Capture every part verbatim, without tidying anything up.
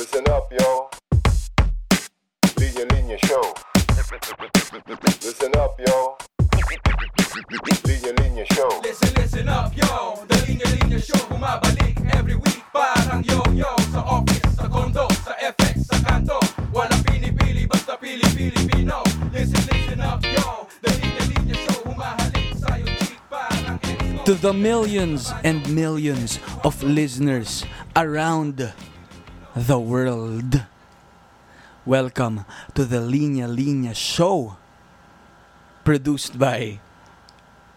Listen up, yo. Linya-Linya Show. Listen up, yo. Linya-Linya Show. Listen, listen up, yo. The Linya-Linya Show bumabalik every week. Parang yo-yo sa office, sa condo, sa F X, sa kanto. Walang pinipili, basta pili-pili-pino. Listen, listen up, yo. The Linya-Linya Show humahalik sa yung cheek. Parang exo. To the millions and millions of listeners around the world. Welcome to the Linya-Linya Show, produced by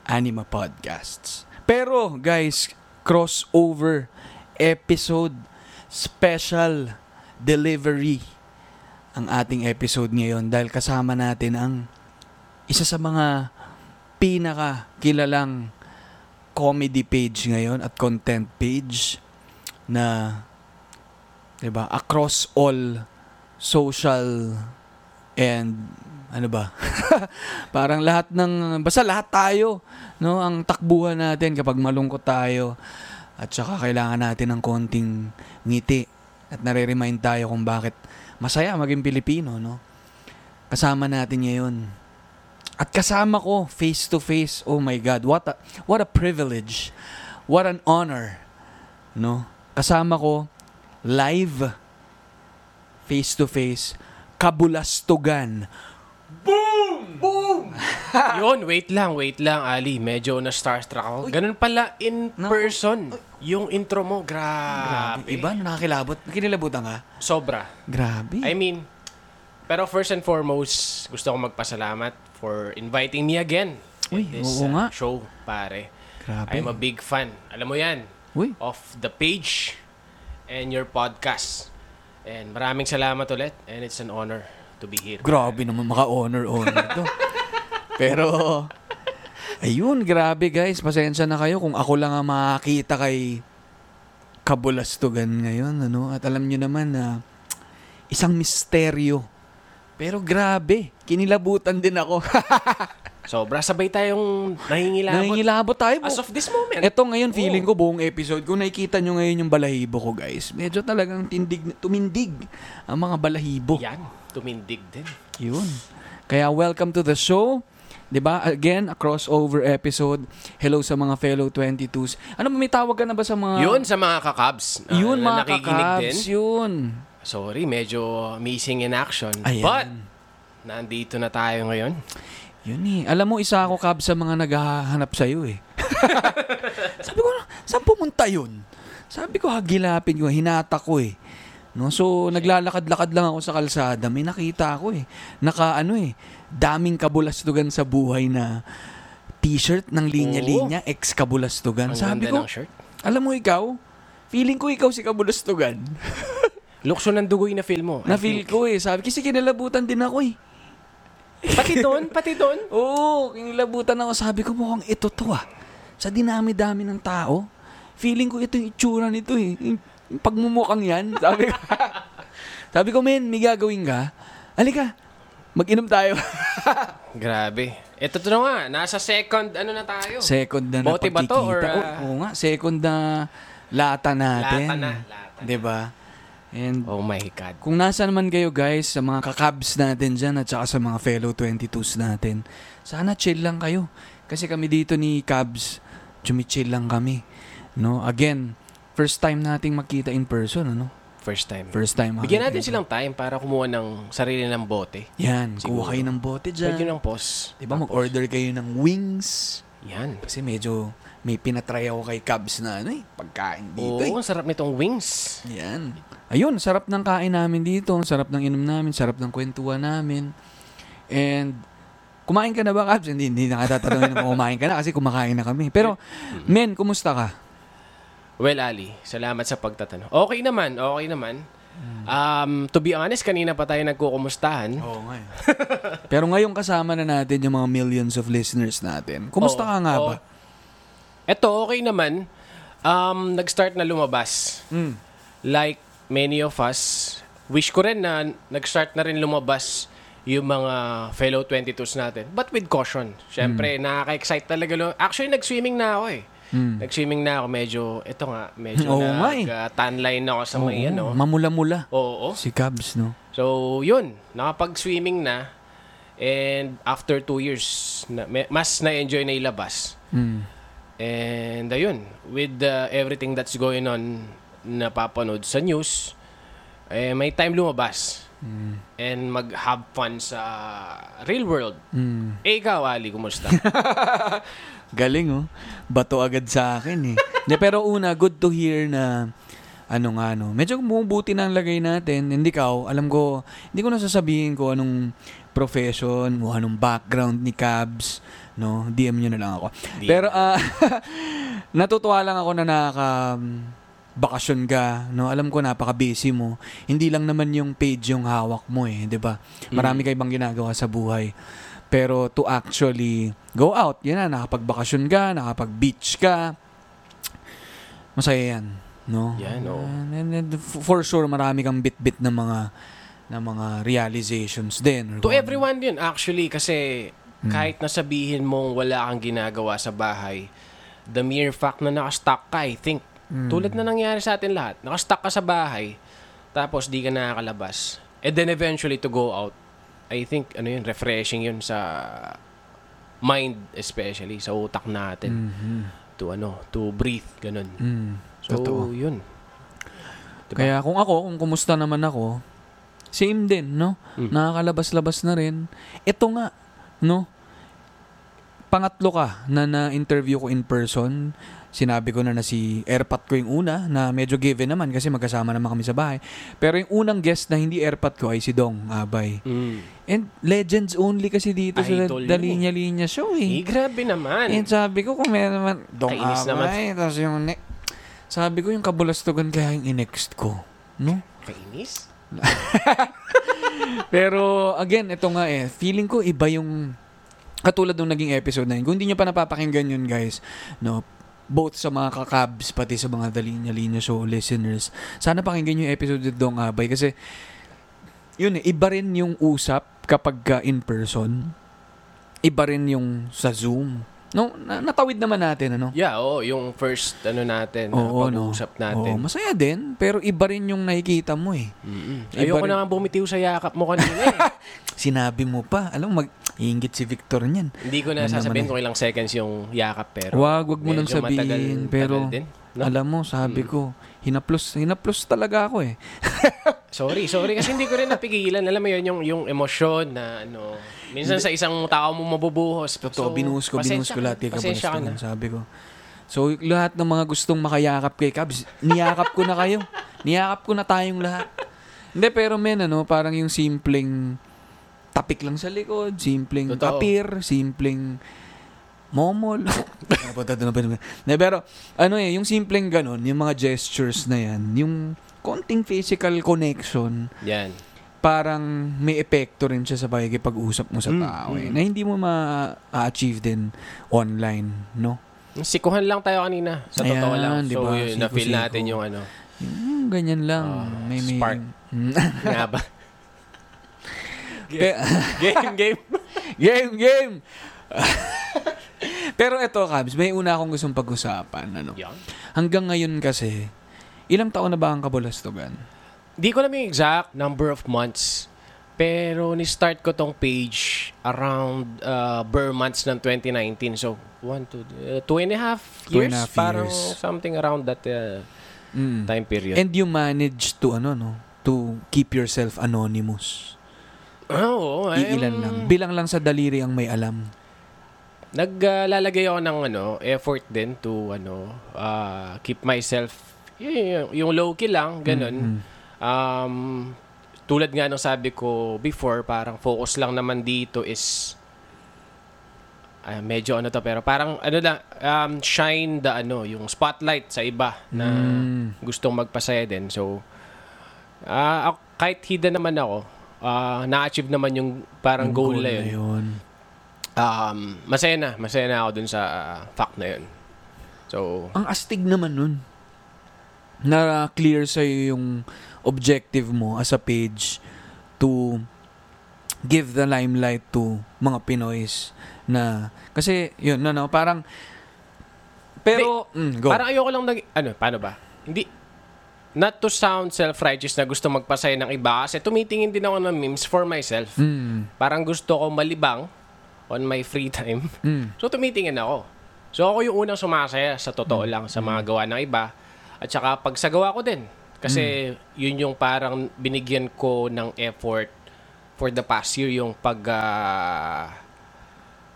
Anima Podcasts. Pero guys, crossover episode, special delivery ang ating episode ngayon dahil kasama natin ang isa sa mga pinakakilalang comedy page ngayon at content page na, diba, across all social and ano ba? Parang lahat ng, basta lahat tayo, no? Ang takbuhan natin kapag malungkot tayo at saka kailangan natin ng konting ngiti at nare-remind tayo kung bakit masaya maging Pilipino, no? Kasama natin ngayon. At kasama ko face to face. Oh my God, what a what a privilege. What an honor, no? Kasama ko live, face-to-face, Kabulastugan. Boom! Boom! Yun, wait lang, wait lang, Ali. Medyo na-starstruck ako. Ganun pala in person. Yung intro mo, grabe. Iba, nakakilabot. Nakinilabutan ka? Sobra. Grabe. I mean, pero first and foremost, gusto ko magpasalamat for inviting me again. Uy, oo nga. This show, pare. Grabe. I'm a big fan. Alam mo yan. Uy. Of the page and your podcast. And maraming salamat ulit. And it's an honor to be here. Grabe naman, maka-honor-honor to. Pero, ayun, grabe guys. Pasensya na kayo kung ako lang ang makakita kay Kabulastugan ngayon. Ano? At alam nyo naman na uh, isang misteryo. Pero grabe, kinilabutan din ako. Sobra, sabay tayong nahingilabot. Nahingilabot tayo. As of this moment. Ito ngayon, feeling oh. ko buong episode, kung nakikita nyo ngayon yung balahibo ko, guys, medyo talagang tindig, tumindig ang mga balahibo. Yan, tumindig din. Yun. Kaya welcome to the show. Diba? Again, a crossover episode. Hello sa mga fellow twenty-twos. Ano, may tawag ka na ba sa mga... Yun, sa mga kakabs. Uh, yun, mga kakabs. Din. Yun. Sorry, medyo missing in action. Ayan. But, nandito na tayo ngayon. Yun eh. Alam mo, isa ako, Kab, sa mga naghahanap sa'yo eh. Sabi ko, saan pumunta yun? Sabi ko, hagilapin ko, hinata ko eh. No? So, naglalakad-lakad lang ako sa kalsada. May nakita ako eh. Naka, ano eh, daming Kabulastugan sa buhay na t-shirt ng Linya-Linya, ex-Kabulastugan. Ang sabi ko, shirt. Alam mo ikaw, feeling ko ikaw si Kabulastugan. Lukso ng dugoy na feel mo. Na-feel ko eh. Sabi, kasi kinalabutan din ako eh. Pati doon? Pati doon? Oo, kinilabutan ako. Sabi ko, mukhang ito to ah. Sa dinami-dami ng tao, feeling ko ito yung itsura nito eh. Yung pagmumukhang yan. Sabi ko, sabi ko, men, may gagawin ka. Halika, mag-inom tayo. Grabe. Ito to na nga, nasa second, ano na tayo? Second na na pagkikita. Bote ba to? Or, uh... Oo nga, second na lata natin. Lata na. Lata na. Diba? And oh my God. Kung nasaan man kayo guys, sa mga kakabs natin dyan at saka sa mga fellow twenty-twos natin, sana chill lang kayo. Kasi kami dito ni Kabs, chumichill lang kami. No? Again, first time nating makita in person. Ano? First time. First time. Bigyan natin silang time para kumuha ng sarili ng bote. Yan. Siguro. Kuha kayo ng bote dyan. Pwede ng pause. Diba mag-order kayo ng wings. Yan. Kasi medyo... May pinatry ako kay Cubs na ano eh, pagkain dito. Oo, ang eh. sarap nitong wings. Yan. Ayun, sarap ng kain namin dito. Ang sarap ng inom namin. Sarap ng kwentuhan namin. And, kumain ka na ba, Cubs? Hindi, hindi nakatatanungin kung kumain ka na kasi kumakain na kami. Pero, men, kumusta ka? Well, Ali, salamat sa pagtatanong. Okay naman, okay naman. Um, to be honest, kanina pa tayo nagkukumustahan. Oo nga. Pero ngayon kasama na natin yung mga millions of listeners natin. Kumusta oh, ka nga oh. ba? Eto, okay naman. Um, nag-start na lumabas. Mm. Like many of us, wish ko rin na nag-start na rin lumabas yung mga fellow twenty-twos natin. But with caution. Siyempre, mm. nakaka-excite talaga. Actually, nag-swimming na ako eh. Mm. Nag-swimming na ako, medyo, ito nga, medyo oh, nag-tanline uh, ako sa oh, mga yan. Oh. Mamula-mula. Oo. Oh, oh. Si Cubs, no? So, yun. Nakapag-swimming na. And after two years, na, mas na-enjoy na ilabas. Mm. And ayun, with uh, everything that's going on, napapanood sa news, eh, may time lumabas. Mm. And mag-have fun sa real world. Mm. Eh, ikaw, Ali, kumusta? Galing, oh. Bato agad sa akin, eh. De, pero una, good to hear na, ano nga, no. Medyo bumubuti na ang lagay natin. Hindi ka, alam ko, hindi ko nasasabihin ko anong profession o anong background ni Cabs. No, D M nyo na lang ako. D M. Pero, uh, natutuwa lang ako na nakaka... bakasyon ka, no? Alam ko napaka-busy mo. Hindi lang naman yung page yung hawak mo eh, 'di ba? Marami ka ibang ginagawa sa buhay. Pero to actually go out, 'yan na, nakapagbakasyon ka, nakapag-beach ka. Masaya 'yan, no? Yeah, no. And for sure marami kang bit-bit ng mga ng mga realizations din. To everyone 'yun actually kasi hmm. kahit nasabihin mong wala kang ginagawa sa bahay, the mere fact na naka-stuck ka, I think Mm. tulad na nangyari sa atin lahat. Nakastuck ka sa bahay, tapos di ka nakakalabas. And then eventually to go out, I think, ano yun, refreshing yun sa mind especially, sa utak natin. Mm-hmm. To ano, to breathe, ganun. Mm. So, totoo. Yun. Diba? Kaya kung ako, kung kumusta naman ako, same din, no? Mm. Nakakalabas-labas na rin. Ito nga, no? Pangatlo ka na na-interview ko in person. Sinabi ko na na si Airpat ko yung una na medyo given naman kasi magkasama naman kami sa bahay. Pero yung unang guest na hindi Airpat ko ay si Dong Abay. Mm. And legends only kasi dito sa The Linya-Linya Show eh. Eh, grabe naman. And sabi ko kung meron naman, Dong Kainis Abay. Naman. Tapos yung ne- sabi ko yung Kabulastugan kaya yung in-next ko. No? Kainis? Pero again, ito nga eh. Feeling ko iba yung katulad nung naging episode na yun. Kung hindi nyo pa napapakinggan yun guys, no, both sa mga kakabs, pati sa mga Linya-Linya Show listeners. Sana pakinggan yung episode ng Dong Abay kasi yun eh, iba rin yung usap kapag uh, in person. Iba rin yung sa Zoom. No, na- natawid naman natin, ano? Yeah, oo, yung first ano natin, oo, pag-uusap natin. Oo, masaya din, pero iba rin yung nakikita mo eh. Mm-hmm. Ayoko rin... na nga bumitiw sa yakap mo kanina eh. Sinabi mo pa, alam mo, mag... iinggit si Victor niyan. Hindi ko na ano sasabihin kung ilang seconds yung yakap pero wag, wag mo nang sabihin matagal, pero din, no? Alam mo, sabi hmm. ko, hinaplos, hinaplos talaga ako eh. sorry, sorry kasi hindi ko rin napigilan. Alam mo yun, yung, yung emosyon na ano, minsan sa isang tao mo mabubuhos. Totoo, so, binuhos ko, binuhos ko lahat kay Kabulastugan, sabi ko. So, lahat ng mga gustong makayakap kay Kabs, niyakap ko na kayo. Niyakap ko na tayong lahat. Hindi, pero men, ano, parang yung simpleng tapik lang sa likod, simpleng totoo. Tapir, simpleng momol. Pero, ano eh, yung simpleng ganun, yung mga gestures na yan, yung konting physical connection, yan. Parang may epekto rin siya sa pag-usap mo sa tao mm, eh, mm. na hindi mo ma-achieve din online, no? Sikuhan lang tayo kanina, sa ayan, totoo lang. Diba? So, yun, na-feel natin yung ano. Yung ganyan lang. Uh, may, may, spark. Nga ba? Game, game, game. Game, game. Pero eto, Kabs, may una akong gustong pag-usapan. Ano? Hanggang ngayon kasi, ilang taon na ba ang Kabulastugan? Di ko alam yung exact number of months. Pero ni-start ko tong page around uh, bare months ng twenty nineteen. So, one, two, uh, two and a half years. Two and a half parang years. Something around that uh, mm. time period. And you managed to, ano, no, to keep yourself anonymous. Oh, ay, iilan lang. Bilang lang sa daliri ang may alam. Naglalagay uh, ako ng ano, effort din to ano, uh, keep myself yung, yung low-key lang, ganun. Mm-hmm. Um, tulad nga nung sabi ko before, parang focus lang naman dito is uh, medyo ano to pero parang ano lang um, shine the ano, yung spotlight sa iba na mm. gustong magpasaya din. So uh, kahit hidden naman ako, Uh, na-achieve naman yung parang yung goal, goal na yun. Na yun. Um, masaya na. Masaya na ako dun sa uh, fact na yun. So, ang astig naman nun. Na-clear sa'yo yung objective mo as a page to give the limelight to mga Pinoys na kasi yun, no, no, parang Pero, May, mm, go. Parang ayoko lang nag... Ano, paano ba? Hindi... Not to sound self-righteous na gusto magpasaya ng iba kasi tumitingin din ako ng memes for myself. Mm. Parang gusto ko malibang on my free time. Mm. So, tumitingin ako. So, ako yung unang sumasaya sa totoo mm. lang sa mga gawa ng iba. At saka, pagsagawa ko din. Kasi, mm. yun yung parang binigyan ko ng effort for the past year. Yung pag... Uh,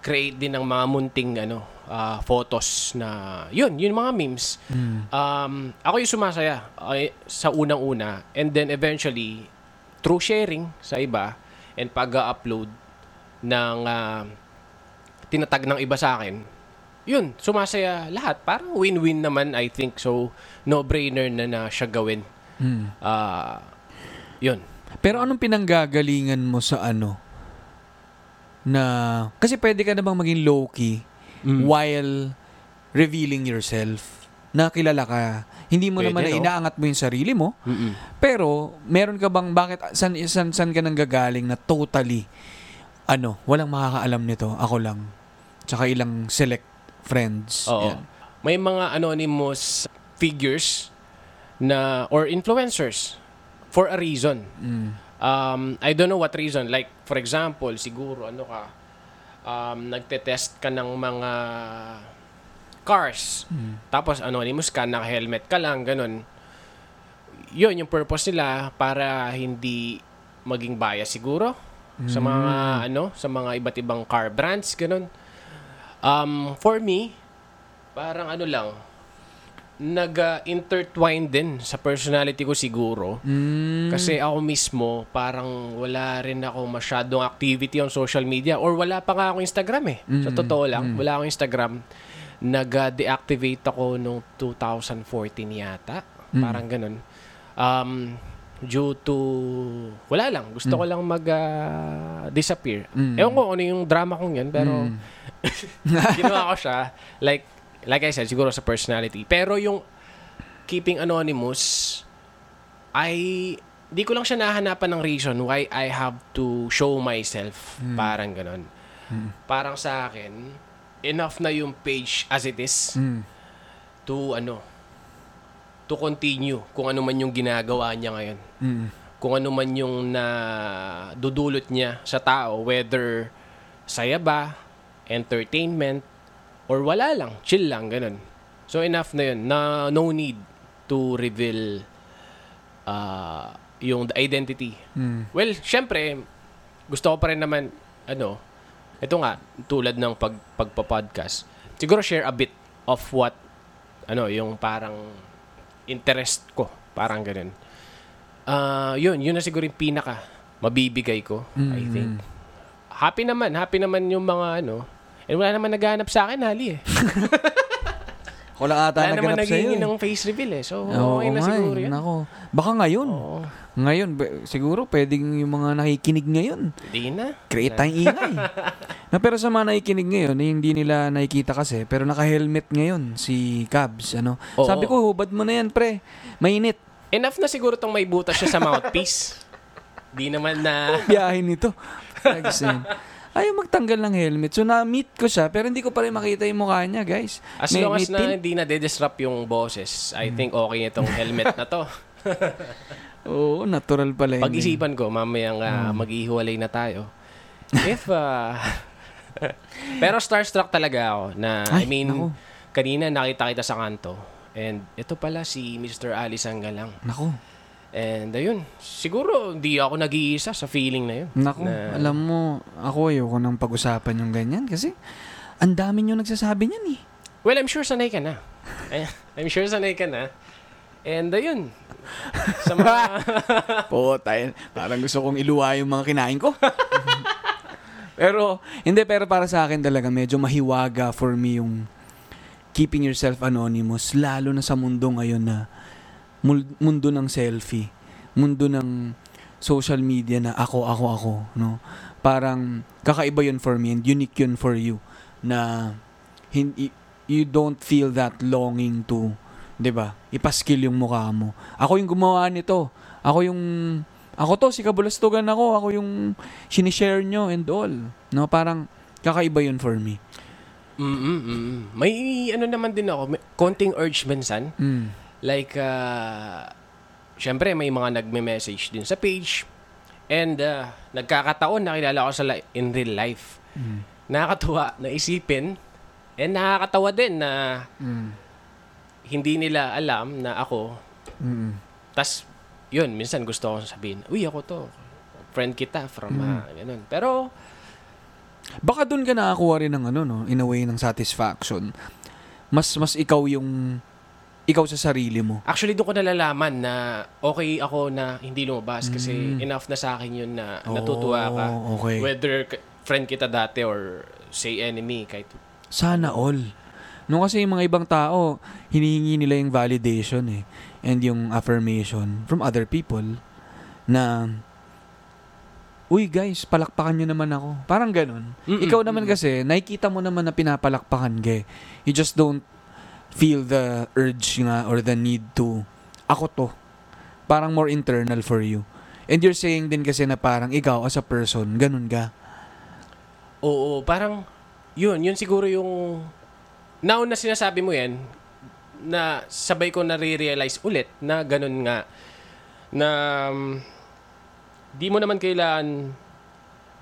create din ng mga munting ano, uh, photos na, yun, yun mga memes. Mm. Um, ako yung sumasaya uh, sa unang-una and then eventually, through sharing sa iba and pag-upload ng uh, tinatag ng iba sa akin, yun, sumasaya lahat. Parang win-win naman, I think. So, no-brainer na na siya gawin. Mm. Uh, yun. Pero anong pinanggagalingan mo sa ano? Na kasi pwede ka namang maging low-key mm. while revealing yourself. Nakilala ka. Hindi mo pwede, naman no? na inaangat mo yung sarili mo. Mm-mm. Pero meron ka bang bakit san, san, san ka nang gagaling na totally ano, walang makakaalam nito. Ako lang. Tsaka ilang select friends. Oo. May mga anonymous figures na or influencers for a reason. Mm. Um, I don't know what reason. Like, for example, siguro, ano ka, um, nagtetest ka ng mga cars. Hmm. Tapos, anonymous ka, naka-helmet ka lang, ganun. Yun, yung purpose nila para hindi maging bias siguro hmm. sa mga, ano, sa mga iba't ibang car brands, ganun. Um, for me, parang ano lang, nag-intertwine din sa personality ko siguro. Mm. Kasi ako mismo, parang wala rin ako masyadong activity on social media or wala pa nga ako Instagram eh. Mm. Sa totoo lang, mm. wala akong Instagram. Nag-deactivate ako noong twenty fourteen yata. Mm. Parang ganun. Um, due to... Wala lang. Gusto mm. ko lang mag-disappear. Uh, mm. Ewan ko ano yung drama kong yan, pero mm. ginawa ko siya. Like, Like I said, siguro sa personality. Pero yung keeping anonymous, ay, di ko lang siya nahanapan ng reason why I have to show myself. Mm. Parang ganon. Mm. Parang sa akin, enough na yung page as it is mm. to, ano, to continue kung ano man yung ginagawa niya ngayon. Mm. Kung ano man yung nadudulot niya sa tao, whether saya ba, entertainment, or wala lang, chill lang, ganun. So enough na yun, na no need to reveal uh, yung identity. Mm. Well, syempre, gusto ko pa rin naman, ano, ito nga, tulad ng pag, pagpa-podcast, siguro share a bit of what, ano, yung parang interest ko, parang ganun. Uh, yun, yun na siguro yung pinaka mabibigay ko, mm-hmm. I think. Happy naman, happy naman yung mga, ano, and wala naman naghahanap sa akin, hali eh. Wala ata naghahanap sa iyo. Wala naman naging ng face reveal eh. So, oo, okay na nga, siguro yun. Nako. Baka ngayon. Oo. Ngayon, siguro pwedeng yung mga nakikinig ngayon. Hindi na. Create tayong ingay. Na, pero sa mga nakikinig ngayon, hindi nila nakikita kasi, pero naka-helmet ngayon si Cabs. Ano? Oo. Sabi ko, hubad mo na yan, pre. Mainit. Enough na siguro tong may butas siya sa mouthpiece. Di naman na... Biyahin ito. Nagsin. Ayaw magtanggal ng helmet. So, na-meet ko siya, pero hindi ko pa rin makita yung mukha niya, guys. As May, long as na hindi na de-disrupt yung boses, I mm. think okay na itong helmet na to. Oo, natural pala. Pag-isipan ko, mamayang uh, mm. mag-ihiwalay na tayo. If, uh... pero starstruck talaga ako na, Ay, I mean, naku. Kanina nakita kita sa kanto. And ito pala si Mister Alice Anggalang. Naku. And ayun, siguro hindi ako nag-iisa sa feeling na yun. Naku, na, alam mo, ako ayoko nang pag-usapan yung ganyan kasi ang dami nyo nagsasabi niyan eh. Well, I'm sure sanay ka na. I'm sure sanay ka na. And ayun, sa mga... po, tayo, parang gusto kong iluwa yung mga kinain ko. Pero, hindi, pero para sa akin talaga, medyo mahiwaga for me yung keeping yourself anonymous, lalo na sa mundo ngayon na mundo ng selfie, mundo ng social media na ako, ako, ako, no? Parang kakaiba yun for me and unique yun for you na hindi, you don't feel that longing to, di ba, ipaskil yung mukha mo. Ako yung gumawa nito. Ako yung, ako to, si Kabulastugan ako, ako yung sinishare nyo and all. No? Parang kakaiba yun for me. Mm-mm, mm-mm. May ano naman din ako, may konting urge minsan. Mm. Like, uh, syempre may mga nagme-message din sa page. And uh, nagkakataon, nakilala ko sa li- in real life. Mm. Nakakatuwa na isipin. And nakakatawa din na mm. hindi nila alam na ako. Mm. Tas, yun, minsan gusto akong sabihin, uy, ako to. Friend kita from, mm. uh, ganun. Pero, baka doon ka nakakuha rin ng ano, no? In a way, ng satisfaction. Mas mas ikaw yung, ikaw sa sarili mo. Actually, doon ko nalalaman na okay ako na hindi lumabas kasi mm. enough na sa akin yun na natutuwa ka. Oh, okay. Whether friend kita dati or say enemy, kahit... Sana all. No, kasi yung mga ibang tao, hinihingi nila yung validation eh. And yung affirmation from other people na... Uy guys, palakpakan nyo naman ako. Parang ganun. Mm-mm, ikaw naman mm-mm. kasi, nakikita mo naman na pinapalakpakan ka. You just don't feel the urge nga or the need to, ako to. Parang more internal for you. And you're saying din kasi na parang ikaw as a person, ganun ka. Oo, parang yun. Yun siguro yung, now na sinasabi mo yan, na sabay ko nare-realize ulit na ganun nga. Na... Di mo naman kailangan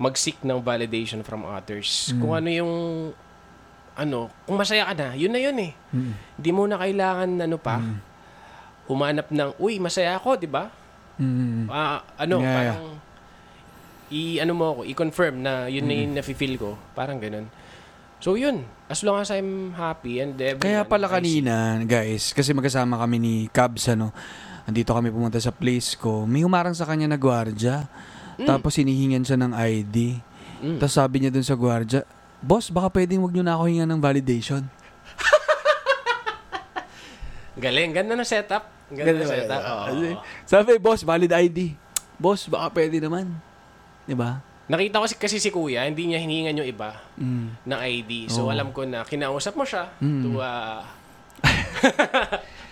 mag-seek ng validation from others. Mm. Kung ano yung, ano, kung masaya ka na, yun na yun eh. Mm. Di mo na kailangan, ano pa, mm. humanap ng, uy, masaya ako, di ba? Mm. Uh, ano, yeah. Parang, i, ano mo ako, i-confirm na yun mm. na yun nafe-feel ko. Parang ganun. So yun, as long as I'm happy and everyone. Kaya pala kanina, guys, kasi magkasama kami ni Cabs, ano, andito kami pumunta sa place ko. May humarang sa kanya na gwardiya. Mm. Tapos hinihingan siya ng I D. Mm. Tapos sabi niya dun sa gwardiya, boss, baka pwedeng wag niyo na ako hingan ng validation. Galing. Ganda na setup. Ganda, Ganda na setup. Oh. Sabi, boss, valid I D. Boss, baka pwede naman. Diba? Nakita ko kasi si kuya, hindi niya hinihingan yung iba mm. ng I D. So oh. alam ko na kinausap mo siya mm. to... Uh,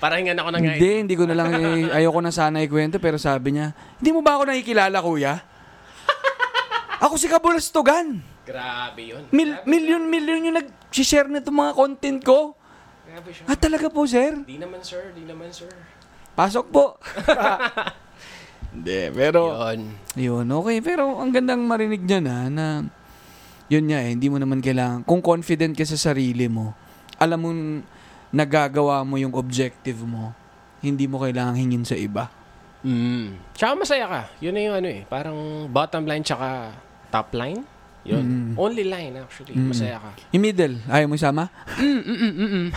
parang hingan ako ng hindi, I D. Hindi ko na lang, ayoko na sana ikwento, pero sabi niya, hindi mo ba ako nakikilala, kuya? Ako si Kabulastugan. Grabe yun. Mil- Milyon-milyon yung nag-share na itong mga content ko. Grabe siya. Ah, talaga po, sir? Di naman, sir. Di naman, sir. Pasok po. Hindi, pero... Yun. Yun, okay. Pero ang gandang marinig niya na, na yun niya eh, hindi mo naman kailangan. Kung confident ka sa sarili mo, alam mo... nagagawa mo yung objective mo, hindi mo kailangang hingin sa iba. Mm. Tsaka masaya ka. Yun na yung ano eh. Parang bottom line tsaka top line. Yun. Mm. Only line actually. Mm. Masaya ka. Yung middle. Ayaw mo isama? Mm-mm-mm-mm.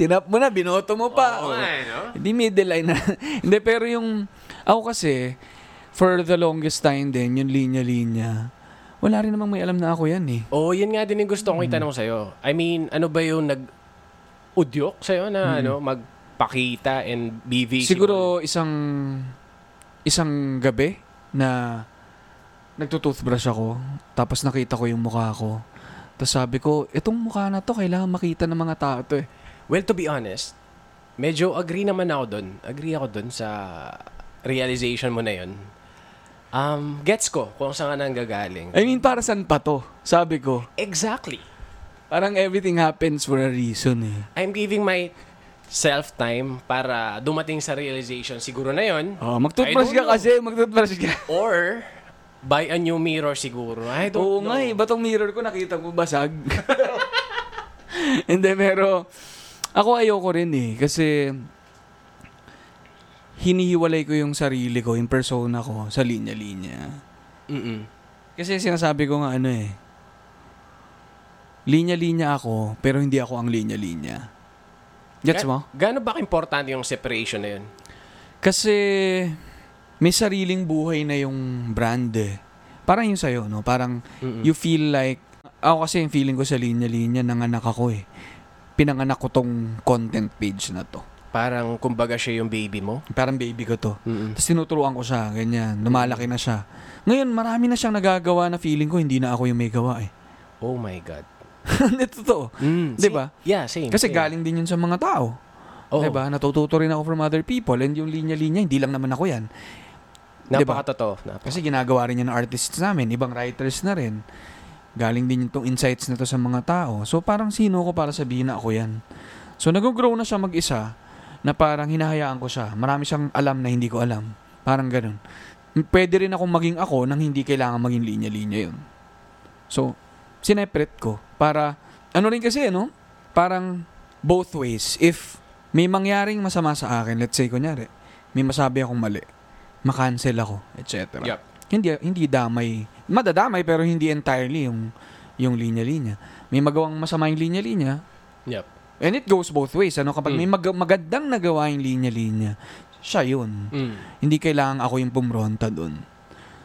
Tinap mo na, binoto mo pa. Oo, oh, okay, no? Hindi middle line na. Hindi, pero yung, ako kasi, for the longest time din, yung linya-linya, wala rin namang may alam na ako yan eh. Oo, oh, yun nga din yung gusto kong itanong mm. sa'yo. I mean, ano ba yung nag-udyok sa'yo na mm. ano, magpakita and be visible? Siguro isang isang gabi na nagtutoothbrush ako, tapos nakita ko yung mukha ko. Tapos sabi ko, itong mukha na to, kailangan makita ng mga tao to eh. Well, to be honest, medyo agree naman ako dun. Agree ako dun sa realization mo na yun. Um, gets ko kung saan ka nanggagaling. I mean, para saan pa to? Sabi ko. Exactly. Parang everything happens for a reason eh. I'm giving my self time para dumating sa realization. Siguro na yun. Oh, magtutbrush ka know. Kasi, magtutbrush ka. Or, buy a new mirror siguro. I don't Oo know. Oo nga eh, ba tong mirror ko nakita ko basag? Hindi, pero ako ayoko rin eh. Kasi... hinihiwalay ko yung sarili ko, yung persona ko sa linya-linya. Mm-mm. Kasi sinasabi ko nga ano eh, linya-linya ako, pero hindi ako ang linya-linya. Gets Ga- mo? Gaano ba importante yung separation na yun? Kasi may sariling buhay na yung brand eh. Parang yun sa'yo, no? Parang Mm-mm. you feel like, ako kasi yung feeling ko sa linya-linya, nanganak ako eh. Pinanganak ko tong content page na to. Parang, kumbaga siya yung baby mo? Parang baby ko to. Mm-hmm. Tapos tinuturuan ko siya, ganyan. Lumalaki na siya. Ngayon, marami na siyang nagagawa na feeling ko, hindi na ako yung may gawa eh. Oh my God. Ito to. Mm, diba? Same. Yeah, same. Kasi same. Galing din yun sa mga tao. Oh. Diba? Natututo rin ako from other people and yung linya-linya, hindi lang naman ako yan. Napakatotoo. Diba? Napaka. Kasi ginagawa rin yan ng artists namin, ibang writers na rin. Galing din itong insights na to sa mga tao. So, parang sino ko para sabihin na ako yan. So, nag-grow na siya mag-isa na parang hinahayaan ko siya. Marami siyang alam na hindi ko alam. Parang ganun. Pwede rin akong maging ako nang hindi kailangan maging linya-linya yun. So, sineperate ko para, ano rin kasi, ano? Parang both ways. If may mangyaring masama sa akin, let's say, kunyari, may masabi akong mali, makancel ako, et cetera. Yep. Hindi, hindi damay. Madadamay pero hindi entirely yung yung linya-linya. May magawang masama yung linya-linya. Yep. And it goes both ways. Ano kapag mm. may mag- magandang nagawa yung linya-linya, siya yun. Mm. Hindi kailangan ako yung pumronta dun.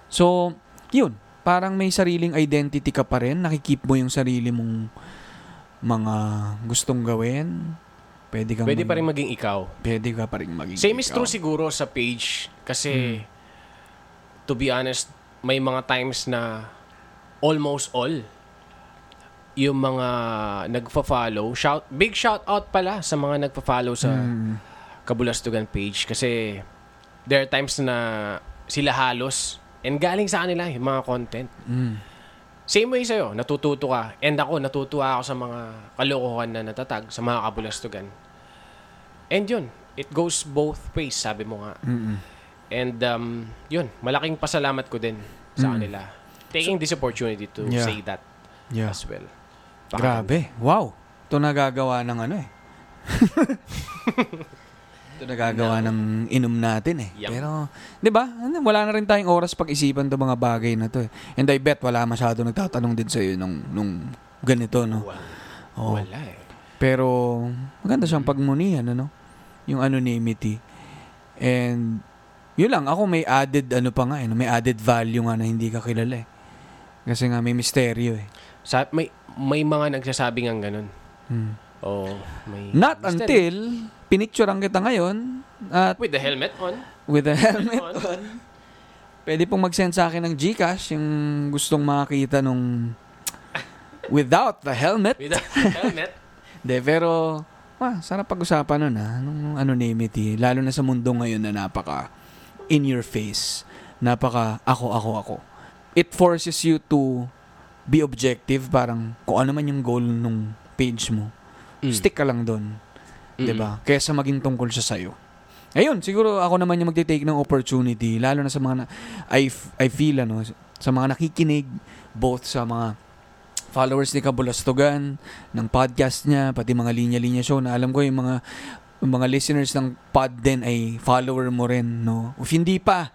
So, yun. Parang may sariling identity ka pa rin. Nakikip mo yung sarili mong mga gustong gawin. Pwede kang Pwede mag- pa rin maging ikaw. Pwede ka pa rin maging Same ikaw. Same is true siguro sa page. Kasi, mm. to be honest, may mga times na almost all yung mga nagfa-follow, shout big shout out pala sa mga nagfa-follow sa mm. Kabulastugan page kasi there are times na sila halos and galing sa kanila yung mga content. Mm. Same way sa'yo, natututo ka. And ako, natutuwa ako sa mga kalokohan na natatag sa mga Kabulastugan. And yun, it goes both ways, sabi mo nga. Mm-mm. And um, yun, malaking pasalamat ko din sa kanila. Mm. Taking so, this opportunity to yeah. say that yeah. as well. Baka grabe. Din. Wow. Ito nagagawa ng ano eh. Ito nagagawa no. ng inom natin eh. Yep. Pero, di ba? Wala na rin tayong oras pag-isipan ito mga bagay na to eh. And I bet wala masyado nagtatanong din sa'yo nung, nung ganito, no? Wala. Oh. Wala eh. Pero, maganda siyang pagmunihan, ano? Yung anonymity. And, yun lang, ako may added ano pa nga eh, may added value nga na hindi ka kilala eh. Kasi nga may misteryo eh. Sa, may may mga nagsasabi nga ganun. Hmm. Oh, may Not misteryo. Until pinicturean kita ngayon at with the helmet on. With the helmet, helmet on. on. Pwede pong mag-send sa akin ng GCash yung gustong makita nung without the helmet. Without the helmet. De pero, ah, sarap pag-usapan nun ah, nung anonymity, lalo na sa mundo ngayon na napaka in your face. Napaka ako, ako, ako. It forces you to be objective. Parang kung ano man yung goal nung page mo. Mm. Stick ka lang doon. Mm-hmm. Diba? Kesa maging tungkol siya sa'yo. Ayun, siguro ako naman yung magte-take ng opportunity. Lalo na sa mga na, I, I feel ano, sa mga nakikinig. Both sa mga followers ni Kabulastugan, ng podcast niya, pati mga Linya-Linya Show na alam ko yung mga Yung mga listeners ng pod din ay follower mo rin, no? Uf, hindi pa.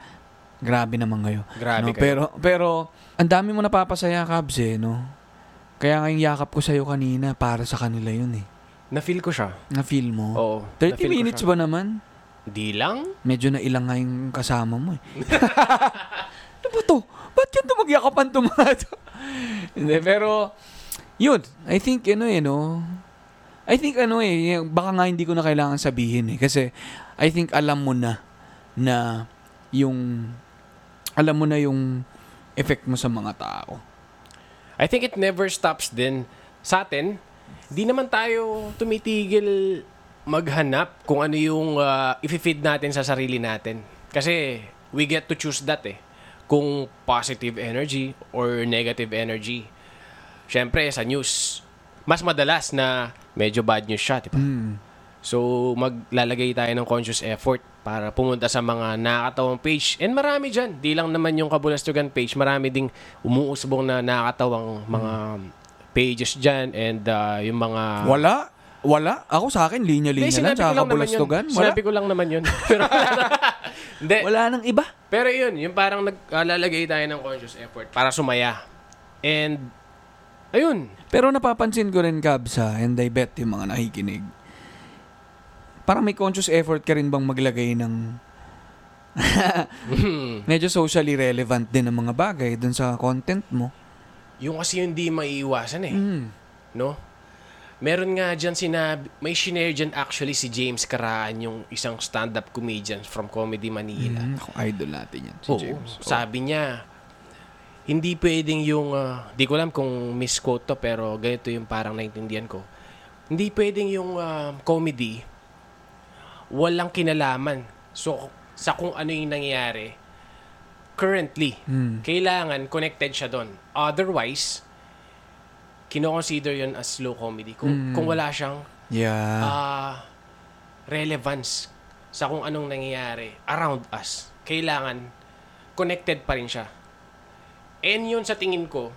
Grabe naman kayo. Grabe no? kayo. Pero, pero ang dami mo napapasaya, Kabs, eh, no? Kaya ngayong yakap ko sa'yo kanina, para sa kanila yun, eh. Na-feel ko siya. Na-feel mo? Oo. thirty minutes ba naman? Di lang. Medyo na ilang nga yung kasama mo, eh. Ano ba to? Ba't yan to magyakapan to mga to? Hindi, pero, yun. I think, ano, eh, no? I think ano eh, baka nga hindi ko na kailangan sabihin eh. Kasi I think alam mo na na yung, alam mo na yung effect mo sa mga tao. I think it never stops din. Sa atin, di naman tayo tumitigil maghanap kung ano yung uh, i-feed natin sa sarili natin. Kasi we get to choose that eh. Kung positive energy or negative energy. Siyempre sa news, mas madalas na medyo bad news siya, diba? Mm. So, maglalagay tayo ng conscious effort para pumunta sa mga nakakatawang page. And marami dyan. Di lang naman yung Kabulastugan page. Marami ding umuusbong na nakakatawang mga mm. pages dyan. And uh, yung mga... Wala. Wala. Ako sa akin, linya-linya lang sa Kabulastugan. Sinabi ko lang naman yun. Pero wala, wala nang iba. Pero yun, yung parang naglalagay tayo ng conscious effort para sumaya. And... ayun. Pero napapansin ko rin, Kabsa, and I bet yung mga nakikinig, parang may conscious effort ka rin bang maglagay ng medyo socially relevant din ng mga bagay dun sa content mo. Yung kasi yung di maiiwasan eh. Mm. No? Meron nga dyan sinabi, may shinare dyan actually si James Karaan, yung isang stand-up comedian from Comedy Manila. Mm. Ako, idol natin yan, si Oo, James. Oh. Sabi niya, hindi pwedeng yung, uh, di ko alam kung misquote to, pero ganito yung parang naintindihan ko. Hindi pwedeng yung uh, comedy, walang kinalaman. So, sa kung ano yung nangyayari, currently, mm. kailangan connected siya doon. Otherwise, kino-consider yun as slow comedy. Kung, mm. kung wala siyang yeah. uh, relevance sa kung anong nangyayari around us, kailangan connected pa rin siya. And yun sa tingin ko,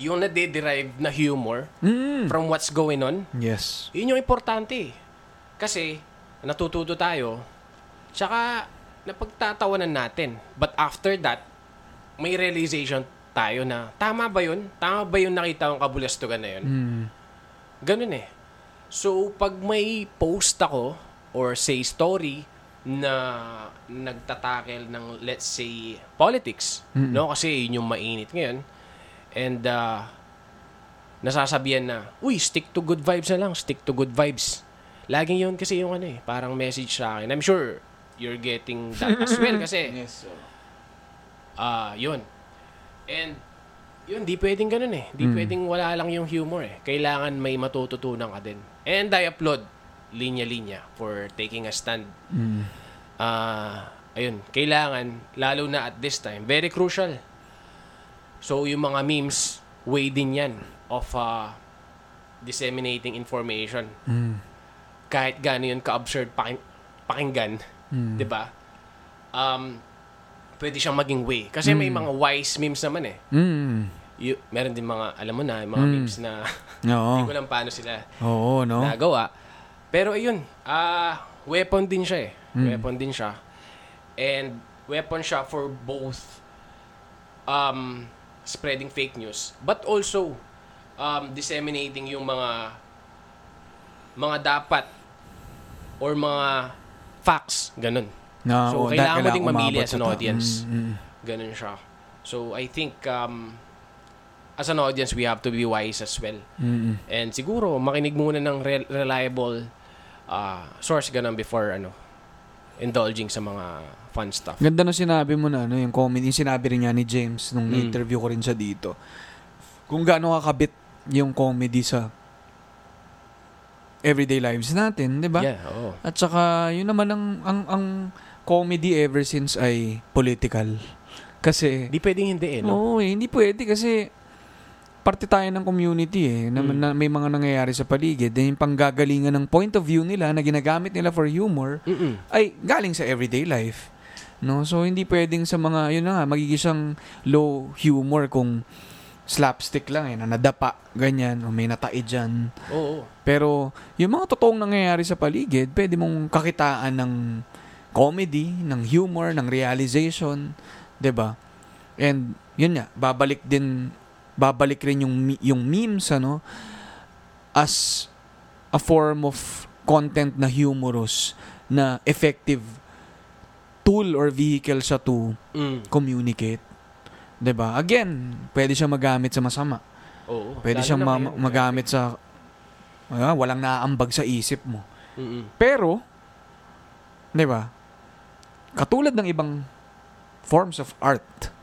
yung nade-derive na humor mm. from what's going on, yes. yun yung importante. Kasi natututo tayo, tsaka napagtatawanan natin. But after that, may realization tayo na, tama ba yun? Tama ba yun nakita kong kabulastugan na yun? Mm. Ganun eh. So, pag may post ako or say story na nagtatakel ng, let's say, politics, mm-mm. no? Kasi yun yung mainit ngayon. And uh, nasasabihan na, uy, stick to good vibes na lang. Stick to good vibes. Laging yun kasi yung ano eh, parang message sa akin. I'm sure you're getting that as well kasi. Yes, sir. Ah, uh, yun. And yun, di pwedeng ganun eh. Di mm. pwedeng wala lang yung humor eh. Kailangan may matututunan ka din. And I applaud Linya-Linya for taking a stand. Ah, mm. uh, ayun. Kailangan, lalo na at this time, very crucial. So, yung mga memes, way din yan of uh, disseminating information. Mm. Kahit gano'n yun ka-absurd paking- pakinggan, mm. di ba? Um, pwede siyang maging way. Kasi mm. may mga wise memes naman eh. Mm. Y- meron din mga, alam mo na, mga mm. memes na hindi ko lang paano sila Oo, no? nagawa. Pero ayun, uh, weapon din siya eh. Mm. Weapon din siya. And weapon siya for both um spreading fake news but also um, disseminating yung mga mga dapat or mga facts ganun. No, so kailangan mo ding mamili as an audience. Mm-hmm. Ganun siya. So I think um, as an audience we have to be wise as well. Mm-hmm. And siguro makinig muna ng re- reliable uh, source ganun before ano indulging sa mga fun stuff. Ganda na sinabi mo na, ano, yung comment, yung sinabi rin niya ni James nung mm. interview ko rin siya dito. Kung gaano kakabit yung comedy sa everyday lives natin, di ba? Yeah, oh. At saka, yun naman ang, ang, ang comedy ever since ay political. Kasi di pwedeng hindi eh, no? Oo, eh, hindi pwede kasi parte tayo ng community eh, na, mm. na may mga nangyayari sa paligid. Yung panggagalingan ng point of view nila na ginagamit nila for humor mm-mm. ay galing sa everyday life. No? So, hindi pwedeng sa mga, yun na nga, magiging siyang low humor kung slapstick lang eh, na nadapa, ganyan, o may natai dyan. Oo. Pero, yung mga totoong nangyayari sa paligid, pwede mong kakitaan ng comedy, ng humor, ng realization, diba? And, yun nga, babalik din babalik rin yung yung memes ano as a form of content na humorous na effective tool or vehicle siya to mm. communicate, 'di ba? Again, pwede siya magamit sa masama. Oo. Pwede siya ma- ma- magamit sa uh, walang naaambag sa isip mo. Mm-mm. Pero 'di ba? Katulad ng ibang forms of art,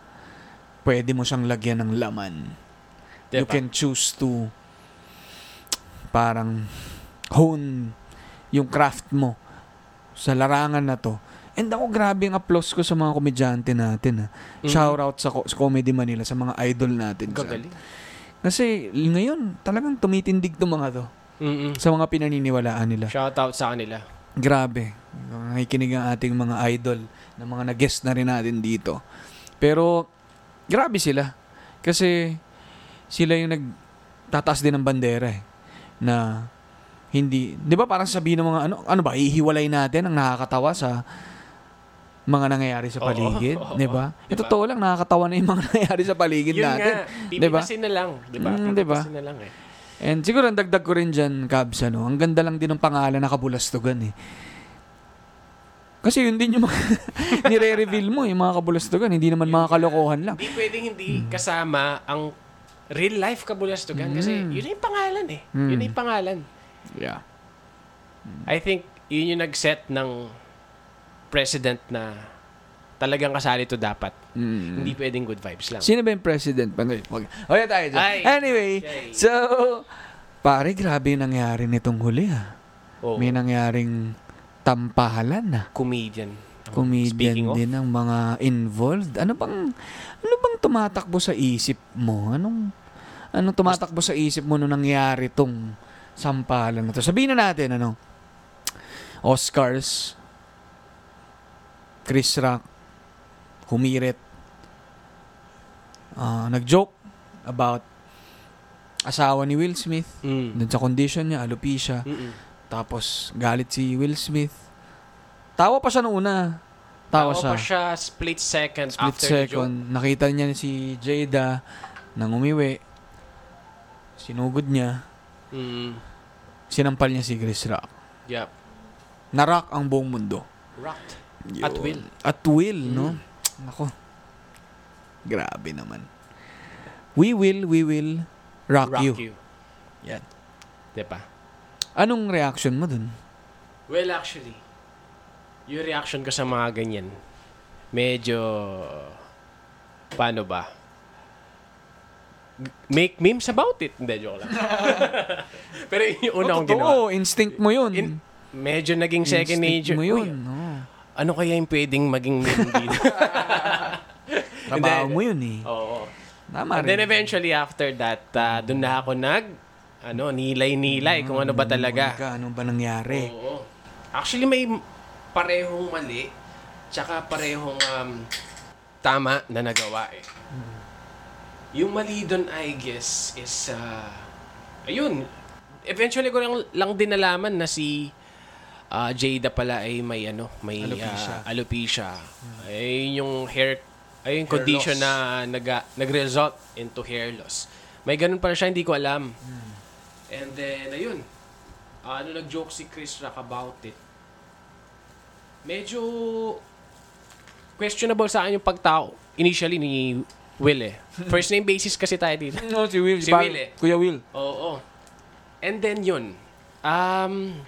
pwede mo siyang lagyan ng laman. Diba? You can choose to parang hone yung craft mo sa larangan na to. And ako, grabe ang applause ko sa mga komedyante natin. Ha. Mm-hmm. Shout out sa, sa Comedy Manila, sa mga idol natin. Kagaling. Kasi ngayon, talagang tumitindig itong mga to. Mm-hmm. Sa mga pinaniniwalaan nila. Shout out sa kanila. Grabe. Nakikinig ang ating mga idol na mga na-guest na rin natin dito. Pero grabe sila. Kasi sila yung nagtataas din ng bandera eh. Na hindi, 'di ba parang sabihin ng mga ano, ano ba, ihiwalay natin ang nakakatawa sa mga nangyayari sa paligid, oh, oh, oh, 'di ba? Diba? Ito totoo lang, nakakatawa na yung mga nangyayari sa paligid yun natin, 'di ba? Pipitasin na lang, 'di ba? Mm, pipitasin na lang eh. And siguro ang dagdag ko rin diyan, Kabs, ano, ang ganda lang din ng pangalan na Kabulastugan eh. Kasi yun din yung mga nire-reveal mo, yung mga kabulastugan. Hindi naman mga kalokohan lang. Hindi pwedeng hindi kasama ang real-life kabulastugan mm. kasi yun yung pangalan eh. Mm. Yun yung pangalan. Yeah. Mm. I think yun yung nag-set ng president na talagang kasali to dapat. Mm. Hindi pwedeng good vibes lang. Sino ba yung president? Huwag na tayo dyan. Anyway, okay. So, pare, grabe yung nangyari nitong huli ha. Oh. May nangyaring tampahalan na. Comedian. Comedian din ang mga involved. Ano bang, ano bang tumatakbo sa isip mo? Anong, Anong tumatakbo sa isip mo nung nangyari tong sampalan na to? Sabihin na natin, ano? Oscars, Chris Rock, humirit, uh, nag-joke about asawa ni Will Smith, mm. dun sa condition niya, alopecia. Mm-mm. Tapos, galit si Will Smith. Tawa pa siya noong una. Tawa, Tawa siya. pa siya split second split after second. the joke. Nakita niya si Jada nang umiwi. Sinugod niya. Mm. Sinampal niya si Chris Rock. Yep. Narock ang buong mundo. Rocked. Yo. At will. At will, mm. no? Nako. Grabe naman. We will, we will rock, rock you. you. Yan. Diba? Anong reaction mo dun? Well, actually, yung reaction ko sa mga ganyan, medyo, paano ba? Make memes about it. Hindi, joke lang. Pero yung una kong ginawa. Oo, instinct mo yun. In, medyo naging second nature. Instinct mo yun. Uy, oh. Ano kaya yung pwedeng maging meme dito? Trabaho mo yun eh. Oo. Tama rin. And then eventually after that, uh, doon na ako nag, ano, nilay-nilay mm, kung ano ba talaga. Ka, ano ba nangyari? Oo. Actually, may parehong mali tsaka parehong um, tama na nagawa eh. Mm. Yung mali doon, I guess, is, uh, ayun, eventually ko lang, lang din nalaman na si uh, Jada pala ay may, ano, may alopecia. Uh, alopecia. Mm. Ayun yung hair, ayun yung condition loss. na naga, nag-result into hair loss. May ganun pala siya, hindi ko alam. Mm. And then, ayun, uh, ano, nag-joke si Chris Rock about it. Medyo questionable sa akin yung pagtao. Initially, ni Will eh. First name basis kasi tayo dito. No, si Will. Si Will eh. Kuya Will. Oo. oo. And then yun. Um,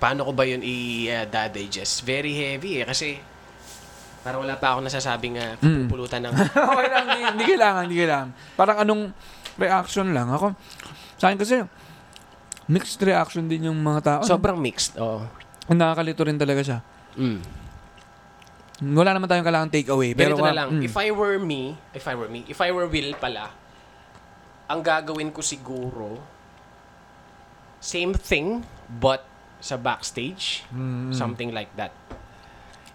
paano ko ba yun i-digest? Uh, Very heavy eh. Kasi parang wala pa ako nasasabing uh, pupulutan ng... okay lang. Hindi, hindi kailangan. Hindi kailangan. Parang anong reaction lang. Ako, sa akin kasi, mixed reaction din yung mga tao. Sobrang mixed. Oo. Nakakalito rin talaga siya. Mm. Wala naman tayong kailangan take away. Pero ganito na lang. Mm. If I were me, if I were me, if I were Will pala, ang gagawin ko siguro, same thing, but sa backstage, mm. something like that.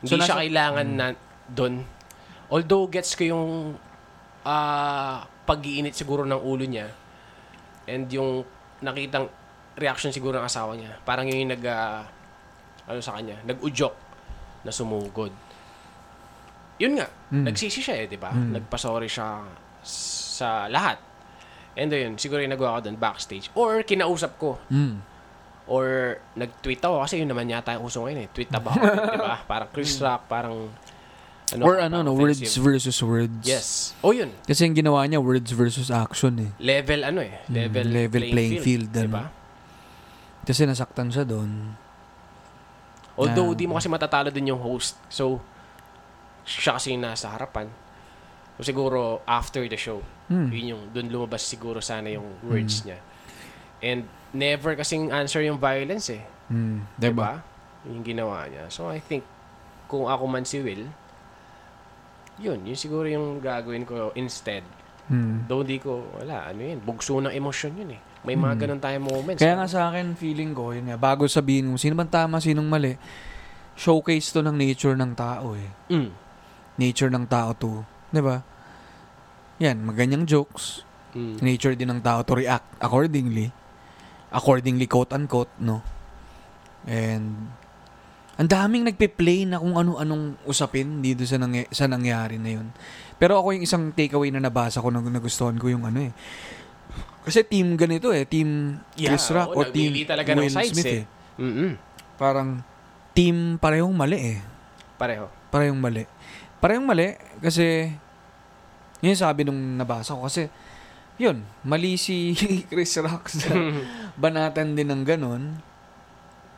Hindi so, siya nasa, kailangan mm. na doon. Although, gets ko yung uh, pag-iinit siguro ng ulo niya and yung nakitang reaction siguro ng asawa niya. Parang yung nag, uh, ano sa kanya, nag-udyok na sumugod. Yun nga, mm. nagsisi siya eh, di ba? Mm. Nagpasori siya sa lahat. And yun, siguro yung nagawa ko doon backstage. Or kinausap ko. Mm. Or nag-tweet ako kasi yun naman yata yung uso ngayon eh. Tweet na ba ako, di ba? Parang Chris Rock, parang... Ano, or ano, no, words versus words. Yes. O oh, yun. Kasi yung ginawa niya, words versus action eh. Level ano eh. Level, mm. level playing, playing field. field di ba? Kasi nasaktan siya doon. Although, yeah. di mo kasi matatalo din yung host. So... siya kasi yung nasa harapan. O siguro, after the show, mm. yun yung, dun lumabas siguro sana yung words mm. niya. And never kasing answer yung violence eh. Mm. Diba? diba? Yung ginawa niya. So I think, kung ako man si Will, yun, yun siguro yung gagawin ko instead. Mm. Though di ko, wala, ano yun, bugso ng emosyon yun eh. May mm. mga ganun tayong moments. Kaya nga sa akin, feeling ko, yun nga, bago sabihin mo, sino man tama, sinong mali, showcase to ng nature ng tao eh. Mm. Nature ng tao to. Diba? Yan, maganyang jokes. Mm. Nature din ng tao to react accordingly. Accordingly, quote-unquote, no? And, ang daming nagpe-play na kung ano-anong usapin dito sa, nangy- sa nangyari na yun. Pero ako yung isang takeaway na nabasa ko na nagustuhan ko yung ano eh. Kasi team ganito eh. Team Chris yeah, Rock oh, o team Will Smith eh. eh. Mm-hmm. Parang team parehong mali eh. Pareho. Parehong mali. Parang mali kasi yun sabi nung nabasa ko kasi yun, mali si Chris Rock sa banatan din ng ganun.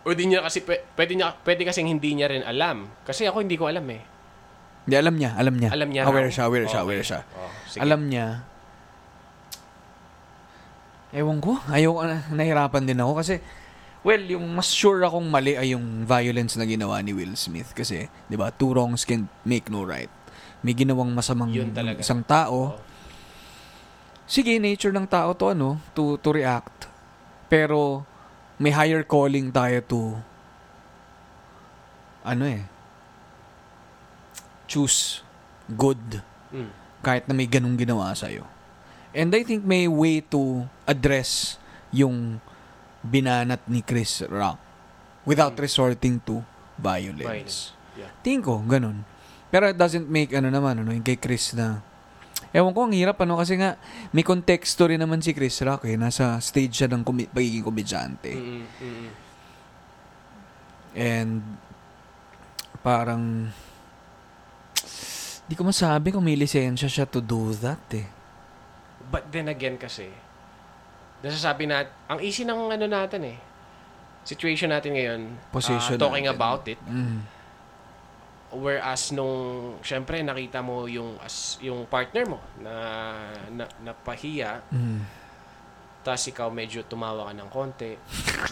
O di niya kasi p- pwede, niya, pwede kasing hindi niya rin alam. Kasi ako hindi ko alam eh. Hindi, alam niya, alam niya. Alam niya. Aware siya, aware siya, aware siya. Oh, alam niya. Ewan ko, ayaw, nahirapan din ako kasi well, yung mas sure akong mali ay yung violence na ginawa ni Will Smith kasi, di ba, two wrongs can make no right. May ginawang masamang isang tao. Oh. sige, nature ng tao to, ano, to, to react. Pero may higher calling tayo to, ano eh, choose good. Mm. Kahit na may ganung ginawa sa'yo. And I think may way to address yung binanat ni Chris Rock without mm. resorting to violence. Violent. Yeah. Tingin ko, ganun. Pero it doesn't make, ano naman, ano, yung kay Chris na, ewan ko, ang hirap, ano, kasi nga, may konteksto rin naman si Chris Rock, eh. Nasa stage siya ng kumi- pagiging komedyante. Mm-hmm. Mm-hmm. And, parang, di ko masabi kung may lisensya siya to do that, eh. But then again kasi, nasasabi natin, ang easy ng ano natin, eh. Situation natin ngayon, uh, talking natin about it. Mm-hmm. Whereas nung syempre nakita mo yung as yung partner mo na, na napahiya, mm. tas ikaw medyo tumawa ka ng konti,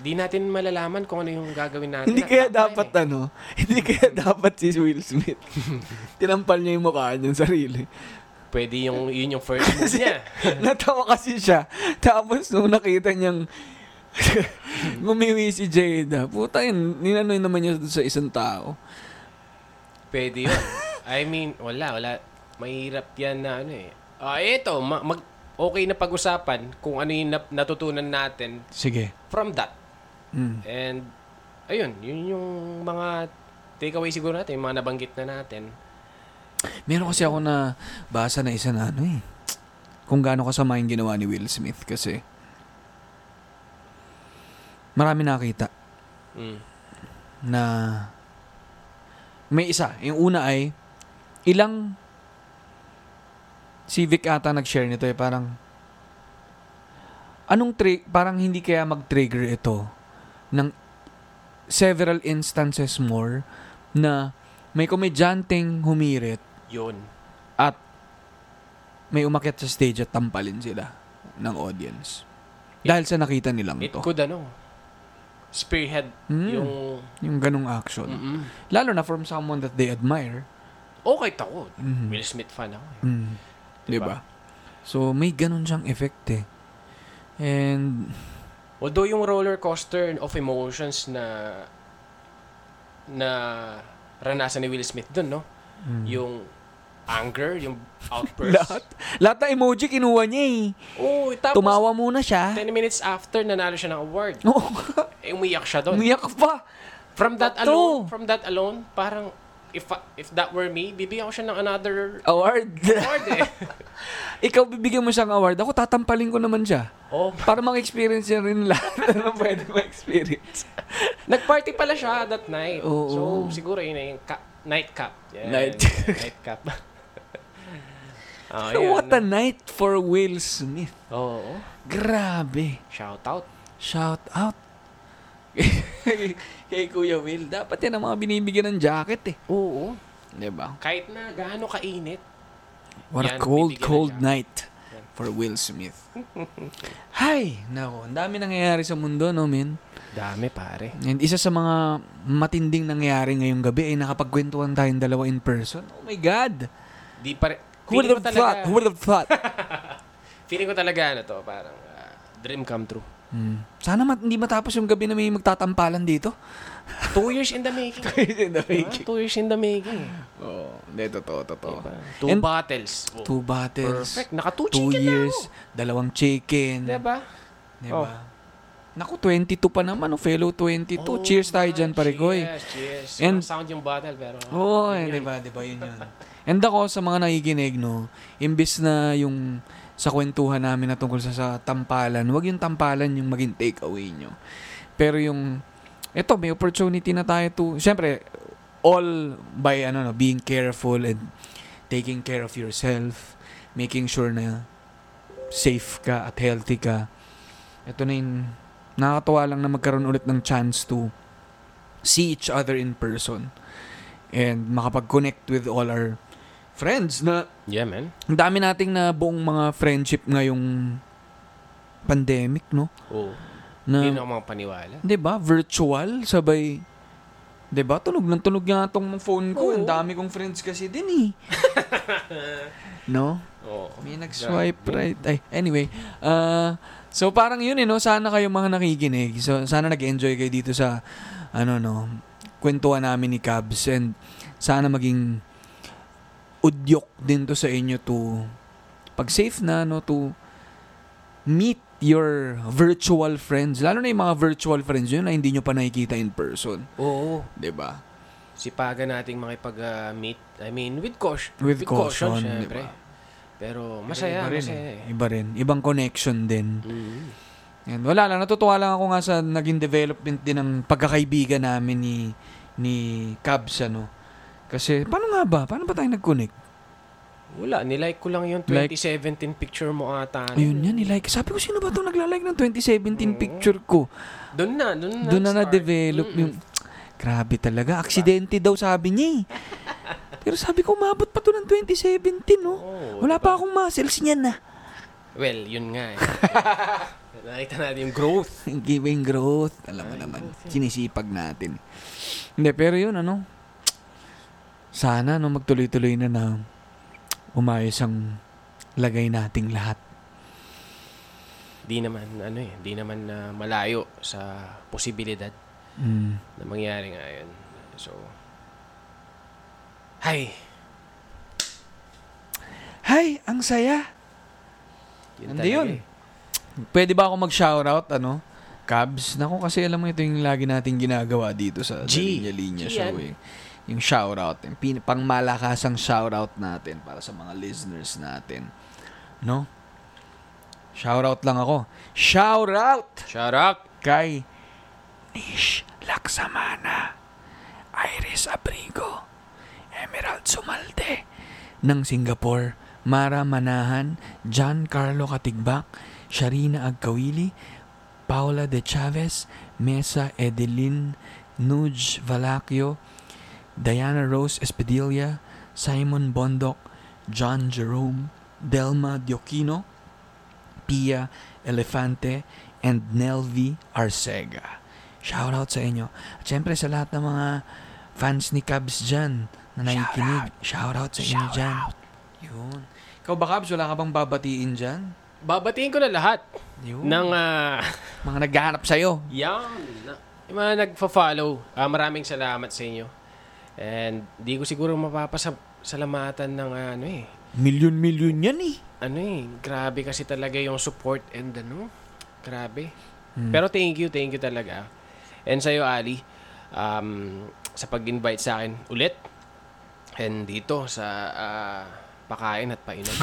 di natin malalaman kung ano yung gagawin natin. Hindi kaya dapat eh. ano hindi kaya dapat si Will Smith tinampal niya yung mukha niya sa sarili. Pwede yung yun yung first move niya. Natawa kasi siya, tapos nung nakita niyang gumiwi si Jada, puta yun, ninanoy naman niya sa isang tao. Pwede yun. I mean, wala, wala. Mahirap yan na ano eh. Ah, uh, ito, mag, okay na pag-usapan kung ano yung natutunan natin. Sige. From that. Mm. And, ayun, yun yung mga takeaway siguro natin, yung mga nabanggit na natin. Meron kasi ako na basa na isa na ano eh. Kung gaano kasama yung ginawa ni Will Smith kasi marami nakita mm. na may isa. Yung una ay, ilang civic ata nag-share nito eh. Parang, anong tri- parang hindi kaya mag-trigger ito ng several instances more na may komedyanteng humirit. Yun. At may umakyat sa stage at tampalin sila ng audience. It, dahil sa nakita nilang ito. It could ano. Spearhead mm, yung yung ganung action. Mm-mm. Lalo na from someone that they admire. Okay, takot. Mm-hmm. Will Smith fan ako eh. Mm. Diba? Diba? So may ganun siyang effect eh. And although yung roller coaster of emotions na na ranasan ni Will Smith dun, no? Mm. Yung anger, yung outburst. lahat, lahat na emoji kinuha niya eh. Oo, tapos tumawa muna siya. ten minutes after, nanalo siya ng award. Oo. Eh, umiyak siya doon. Umiyak pa. From that Pato. alone, from that alone, parang, if if that were me, bibigyan ko siya ng another award. Award eh. Ikaw, bibigyan mo siya ng award. Ako, tatampalin ko naman siya. Oh. Para mang-experience niya rin lahat. Ano pwede ma-experience? Nag-party pala siya that night. Oh, so, oh. siguro yun na yung ka- nightcap. Yeah, night. Nightcap. Oh, yun. What a night for Will Smith. Oo. Oh. Grabe. Shout out. Shout out. Kay Kuya Will, dapat yan ang mga binibigyan ng jacket eh. Oo. Diba? Kahit na gaano kainit. What a cold, cold night yan for Will Smith. Hay, nako, ang dami nangyayari sa mundo, no, men? Dami, pare. And isa sa mga matinding nangyayari ngayong gabi ay nakapagkwentuhan tayong dalawa in person. Oh my God. Di pare... Who would have thought? Who would have thought? Feeling ko talaga ano to, parang uh, dream come true. Mm. Sana mat- hindi matapos yung gabi na may magtatampalan dito. Two years in the making. Two years in the making. Two years in the making. Oh, hindi, totoo, totoo. Diba? Two And bottles. Oh. Two bottles. Perfect. Naka two chicken two years, na ako. Dalawang chicken. Diba? Diba? Oh. Naku, twenty-two pa naman, oh, fellow twenty-two. Oh, cheers tayo dyan, paregoy. Cheers, cheers. And, sound yung bottle, pero... Oo, oh, eh, diba, diba, yun yun. And ako, sa mga nakikinig, no, imbis na yung sa kwentuhan namin na tungkol sa, sa tampalan, wag yung tampalan yung maging takeaway nyo. Pero yung, eto, may opportunity na tayo to, syempre, all by, ano, no, being careful and taking care of yourself, making sure na safe ka at healthy ka. Eto na yung... Nakakatawa lang na magkaroon ulit ng chance to see each other in person and makapag-connect with all our friends na yeah, man. Ang dami nating na buong mga friendship ngayong pandemic, no? Oo. Oh, hindi na ako makapaniwala. Diba? Virtual, sabay Diba? Tunog ng tunog nga itong phone ko. Ang dami kong friends kasi din eh. No? Oh, may nag-swipe God. Right. Ay, anyway. Uh, so parang yun eh, no? Sana kayo mga nakikinig. So, sana nag-enjoy kayo dito sa, ano no, kwentuhan namin ni Cabs. And sana maging udyok din to sa inyo to pag-safe na, no? To meet your virtual friends. Lalo na yung mga virtual friends yun na hindi nyo pa nakikita in person. Oo. Diba? Sipagan nating makipag-meet. I mean, with caution. With, with caution, caution diba? Pero masaya. Iba rin, masaya eh. Iba rin. Ibang connection din. Mm-hmm. Yan. Wala lang. Natutuwa lang ako nga sa naging development din ng pagkakaibigan namin ni ni Cabs, ano. Kasi, paano nga ba? Paano ba tayo nag-connect? Wala, nilike ko lang yung twenty seventeen like, picture mo ata. Ayun yan, nilike. Sabi ko, sino ba itong naglalike ng twenty seventeen mm. picture ko? Doon na, doon na. Doon na na-develop mm-mm. yung... Grabe talaga, aksidente daw sabi niya eh. Pero sabi ko, umabot pa ito ng twenty seventeen, no? Oh, wala diba? Pa akong muscles niyan na. Well, yun nga eh. Nakita natin yung growth. Giving growth. Alam mo ay, naman, growth, sinisipag natin. Hindi, pero yun, ano? Sana, no, magtuloy-tuloy na na... umayos ang lagay nating lahat. Di naman, ano eh, di naman uh, malayo sa posibilidad mm. na mangyari nga yun. So, hi! Hi! Ang saya! Yun Andi yun. Eh. Pwede ba ako mag-shoutout, ano? Cabs? Naku, kasi alam mo ito yung lagi nating ginagawa dito sa Linya-Linya Show eh. Yung shoutout, yung pin- pang malakasang shoutout natin para sa mga listeners natin. No? Shoutout lang ako. Shoutout! Shoutout! Kay Nish Laksamana, Iris Abrigo, Emerald Sumalde, ng Singapore, Mara Manahan, Giancarlo Katigbak, Sharina Agkawili, Paula De Chavez, Mesa Edeline, Nuj Valacchio, Diana Rose Espedilla, Simon Bondoc, John Jerome, Delma Diocchino, Pia Elefante, and Nelvi Arcega. Shoutout sa inyo. At syempre sa lahat ng mga fans ni Cabs dyan na nakikinig. Shoutout sa inyo dyan. Yun. Ikaw ba, Cabs, wala ka bang babatiin dyan? Babatiin ko na lahat. Yun. Ng, uh... mga naghahanap sa'yo. Yan. Yung mga nagpa-follow. Uh, maraming salamat sa inyo. And di ko siguro mapapasalamatan ng uh, ano eh. Million-million yan eh. Ano eh, grabe kasi talaga yung support and ano, grabe. Hmm. Pero thank you, thank you talaga. And sa'yo, Ali, um, sa pag-invite sa akin ulit. And dito sa uh, pakain at painom.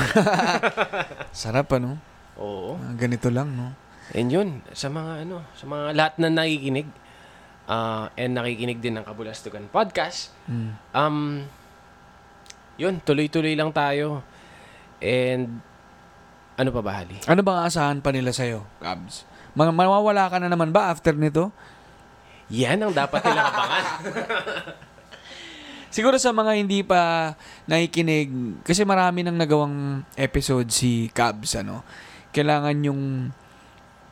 Sarap ano? Oo. Uh, ganito lang, no? And yun, sa mga ano, sa mga lahat na nakikinig. Uh, and nakikinig din ng Kabulastugan Podcast. Mm. Um, yun, tuloy-tuloy lang tayo. And, ano pa ba, Hali? Ano bang aasahan pa nila sa'yo, Cabs? Mag- mawawala ka na naman ba after nito? Yan ang dapat nila kabangan. Siguro sa mga hindi pa nakikinig, kasi marami nang nagawang episode si Cabs, ano? Kailangan yung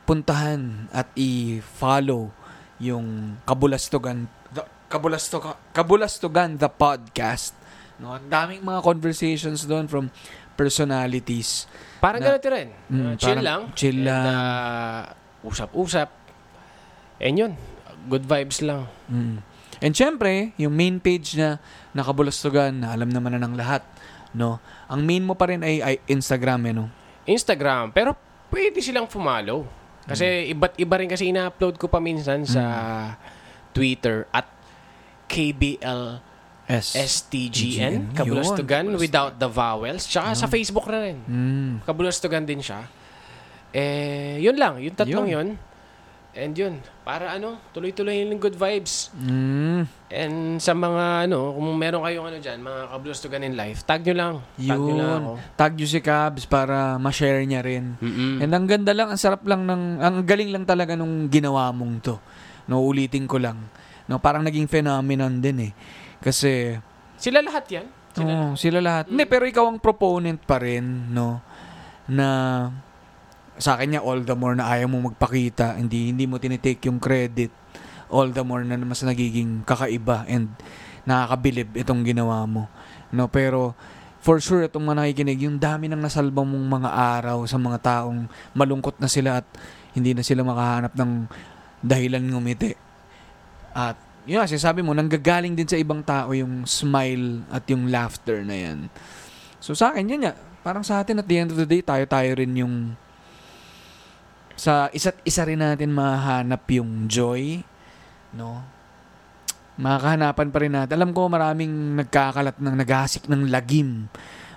puntahan at i-follow yung Kabulastugan the, Kabulastugan Kabulastugan the Podcast, no? Ang daming mga conversations doon from personalities. Parang ganito rin. Mm, chill lang. Chill lang. And, uh, usap-usap. And yun, good vibes lang. Mm. And syempre, yung main page na na Kabulastugan, alam naman na ng lahat, no? Ang main mo pa rin ay, ay Instagram, eh, no? Instagram, pero pwede silang follow. Kasi iba't iba rin kasi ina-upload ko pa minsan sa Twitter at K B L S T G N Kabulastugan without the vowels. Tsaka sa Facebook na rin. Kabulastugan din siya. Eh, yun lang. Yung tatlong yun. And yun. Para ano, tuloy-tuloy yung good vibes. And sa mga ano, kung meron kayong ano dyan, mga Kabulastugan in life, tag nyo lang. Tag nyo lang ako. Tag nyo si Cabs para ma-share niya rin. Mm-mm. And ang ganda lang, ang sarap lang, ng, ang galing lang talaga nung ginawa mong to. No, ulitin ko lang. No, parang naging phenomenon din eh. Kasi... Sila lahat yan? Sila, oh, lahat. sila lahat. Mm-hmm. Hindi, pero ikaw ang proponent pa rin, no? Na... sa akin niya all the more na ayaw mo magpakita, hindi hindi mo tinitake yung credit all the more na mas nagiging kakaiba and nakakabilib itong ginawa mo. No, pero for sure itong mga nakikinig, yung dami ng nasalba mong mga araw sa mga taong malungkot na sila at hindi na sila makahanap ng dahilan ngumiti. At yun nga, sinasabi mo, nanggagaling din sa ibang tao yung smile at yung laughter na yan. So sa akin, yun nga, parang sa atin at the end of the day, tayo-tayo rin yung sa isa't isa rin natin mahanap yung joy, no? Makahanapan pa rin natin. Alam ko maraming nagkakalat ng nagasik ng lagim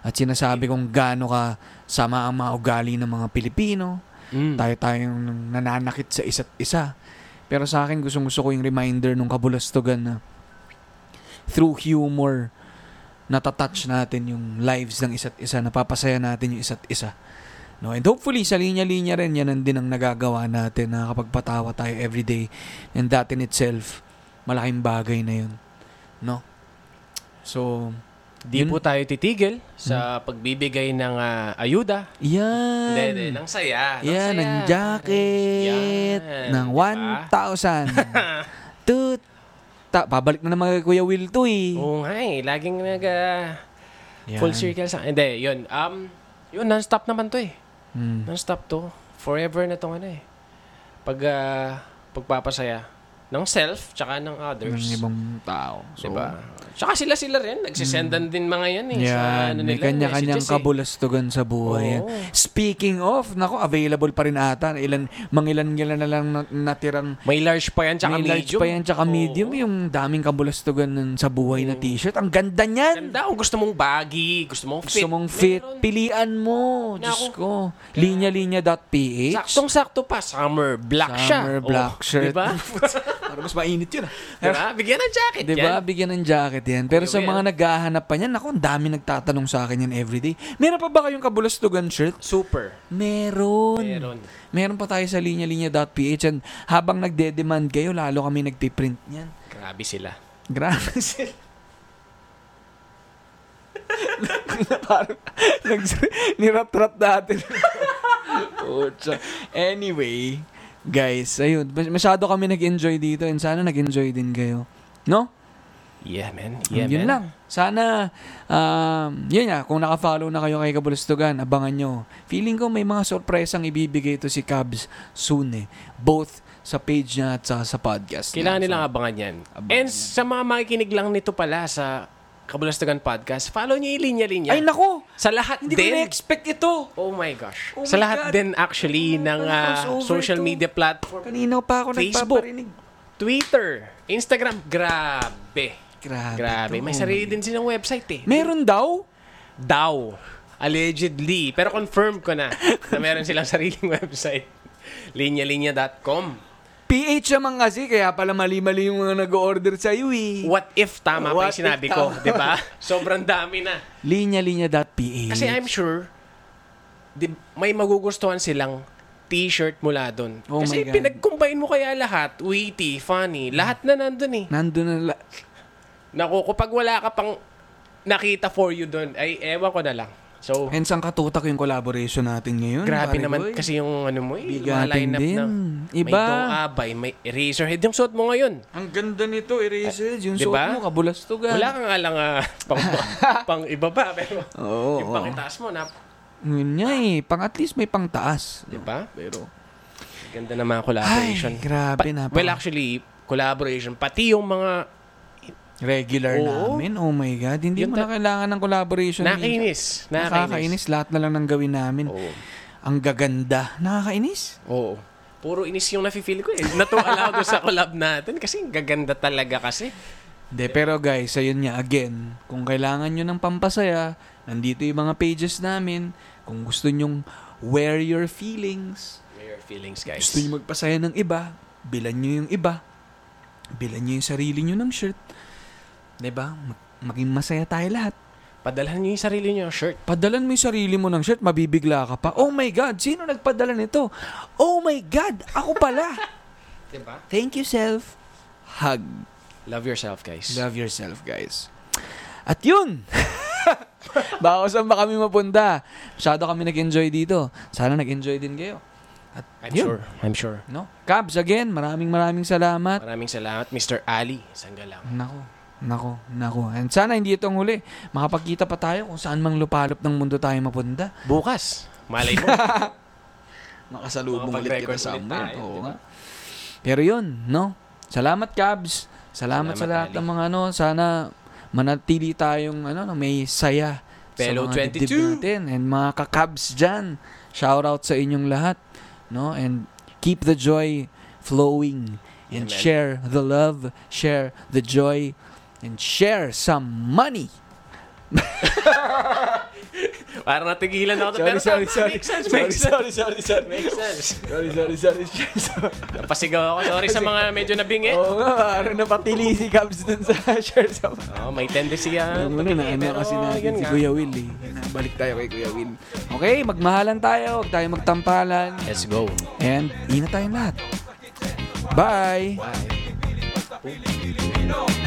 at sinasabi kung gaano ka sama ang maugali ng mga Pilipino. Mm. Tayo-tayong nananakit sa isa't isa. Pero sa akin, gustong-gusto ko yung reminder nung Kabulastugan na through humor, natatouch natin yung lives ng isa't isa, napapasaya natin yung isa't isa. No, and hopefully sa linya-linya rin yan din ang nagagawa natin, nakakapagpatawa tayo everyday, and that in itself malaking bagay na yun, no? So di yun po tayo titigil sa hmm. pagbibigay ng uh, ayuda. Yan. Dede, ng saya. Ng yan, saya. Ng jacket. Yan. Ng one thousand. Two. Ta- pabalik na naman Kuya Will to eh. Oo nga eh. Laging nag uh, full circle sa... Hindi, yun. Um, yun, non-stop naman to eh. Hmm. Non-stop to. Forever na tong ano eh. Pag, uh, pagpapasaya ng self tsaka ng others. Ng ibang tao. So, diba? Tsaka sila-sila rin. Nagsisendan mm. din mga yan eh. Yan. Sa, ano, may nila, kanya-kanyang Kabulastugan sa buhay. Oh. Speaking of, nako, available pa rin ata. Ilan, mang ilan-ilan na lang natirang... May large pa yan tsaka medium. May large medium. pa yan tsaka oh. medium. Yung daming Kabulastugan sa buhay mm. na t-shirt. Ang ganda niyan! Ganda. Kung gusto mong baggy, gusto mong fit. Gusto mong fit. Meron. Pilian mo. Na, Diyos ko. linya-linya.ph. Saktong-sakto pa. Summer black siya. Summer black oh. shirt. Diba? Para mas mainit yun. Diba? Bigyan ng jacket diba? yan. Diba? Bigyan ng jacket yan. Pero okay, sa well. mga naghahanap pa niyan, ako, ang dami nagtatanong sa akin yan everyday. Meron pa ba kayong Kabulastugan shirt? Super. Meron. Meron. Meron pa tayo sa linya-linya.ph and habang nagde-demand kayo, lalo kami nagpiprint niyan. Grabe sila. Grabe sila. Parang nirap-rap natin. Anyway, guys, ayun, masyado kami nag-enjoy dito and sana nag-enjoy din kayo. No? Yeah, man. Yeah, um, yun man. lang. Sana, um, yun nga, kung nakafollow na kayo kay Kabulastugan, abangan nyo. Feeling ko may mga surpresang ibibigay ito si Kabs soon eh. Both sa page niya at sa, sa podcast. Kailangan nilang so, abangan yan. Abangan and yan. Sa mga makikinig lang nito pala sa Kabulastugan Podcast, follow niyo yung Linya-Linya. Ay, naku! Sa lahat Hindi din. Hindi ko na-expect ito. Oh my gosh. Oh sa my lahat God. din actually oh, ng uh, social ito. media platform. Kanina pa ako Facebook, nagpaparinig. Twitter, Instagram. Grabe. Grabe. Grabe. May sarili din silang website eh. Meron daw? Daw. Allegedly. Pero confirm ko na na meron silang sariling website. linya-linya dot com. P H naman kasi, kaya pala mali-mali yung mga nag-order sa'yo eh. What if tama What pa yung sinabi ko, di ba? Sobrang dami na. linya-linya.ph. Kasi I'm sure, di, may magugustuhan silang t-shirt mula dun. Oh kasi pinag-combine mo kaya lahat, witty, funny, lahat na nandun eh. Nandun na lahat. Naku, kapag wala ka pang nakita for you dun, ay ewan ko na lang. So, and sang katutak yung collaboration natin ngayon. Grabe naman boy. kasi yung ano mo eh. Bigatin din. Na, Iba. May Dong Abay, may Eraserhead. Yung suot mo ngayon. Ang ganda nito, Eraserhead. Yung diba? suot mo, Kabulastugan. Wala kang alang uh, pang, pang ibaba. Pero oh, yung oh. pangitaas mo, nap. Yun nga eh. Pang at least may pangtaas. Diba? Pero ganda na mga collaboration. Ay, grabe pa- na. Pa- well, actually, collaboration. Pati yung mga regular Oo. namin. Oh my God. Hindi Yun mo ta- na kailangan ng collaboration. Nakakainis. Nakakainis. Lahat na lang ng gawin namin. Oo. Ang gaganda. Nakakainis? Oo. Puro inis yung nafe-feel ko eh. Natuwa ako sa collab natin kasi gaganda talaga kasi. De, pero guys, ayun nga, again, kung kailangan nyo ng pampasaya, nandito yung mga pages namin. Kung gusto nyong wear your feelings. Wear your feelings, guys. Gusto nyo magpasaya ng iba, bilan nyo yung iba. Bilan nyo yung sarili nyo ng shirt. Diba? Maging masaya tayo lahat. Padalhan nyo yung sarili nyo ng shirt. Padalan mo yung sarili mo ng shirt, mabibigla ka pa. Oh my God, sino nagpadala nito? Oh my God, ako pala. Diba? Thank you, self. Hug. Love yourself, guys. Love yourself, guys. At yun! Baka saan ba kami mapunta? Masyado kami nag-enjoy dito. Sana nag-enjoy din kayo. At I'm yun, sure. I'm sure. No? Cabs, again, maraming maraming salamat. Maraming salamat, Mister Ali Sanggalang. Nako, nako, nako. And sana hindi itong huli. Makapagkita pa tayo kung saan mang lupalop ng mundo tayo mapunta. Bukas. Malay mo. Makasalubong ulit kita sa amin. Oo nga. Pero yun, no? Salamat, Cabs. Salamat, salamat sa lahat Ali. Ng mga ano. Sana manatili tayong ano, may saya Pelo sa mga dibdib natin. And mga kakabs dyan, shoutout sa inyong lahat. No? And keep the joy flowing. And amen. Share the love, share the joy, and share some money. Parang natigilan ako. Sorry, sorry, sorry. Make sense, make sense. Sorry, sorry, sorry. Make sense. Sorry, sorry, sorry. Napasigaw ako. Sorry sa mga medyo nabingi. Oo nga, parang napatili si Gabs dun sa share sa mga. Oo, may tendency yan. Muna na, ano kasi natin si Kuya Will eh. Balik tayo kay Kuya Will. Okay, magmahalan tayo. Huwag tayo magtampalan. Let's go. And, ina tayong lahat. Bye! Bye!